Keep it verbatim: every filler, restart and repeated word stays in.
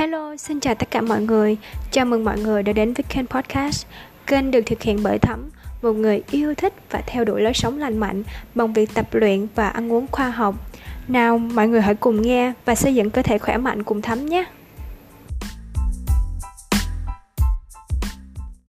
Hello, xin chào tất cả mọi người. Chào mừng mọi người đã đến với kênh podcast. Kênh được thực hiện bởi Thấm, một người yêu thích và theo đuổi lối sống lành mạnh bằng việc tập luyện và ăn uống khoa học. Nào, mọi người hãy cùng nghe và xây dựng cơ thể khỏe mạnh cùng Thấm nhé.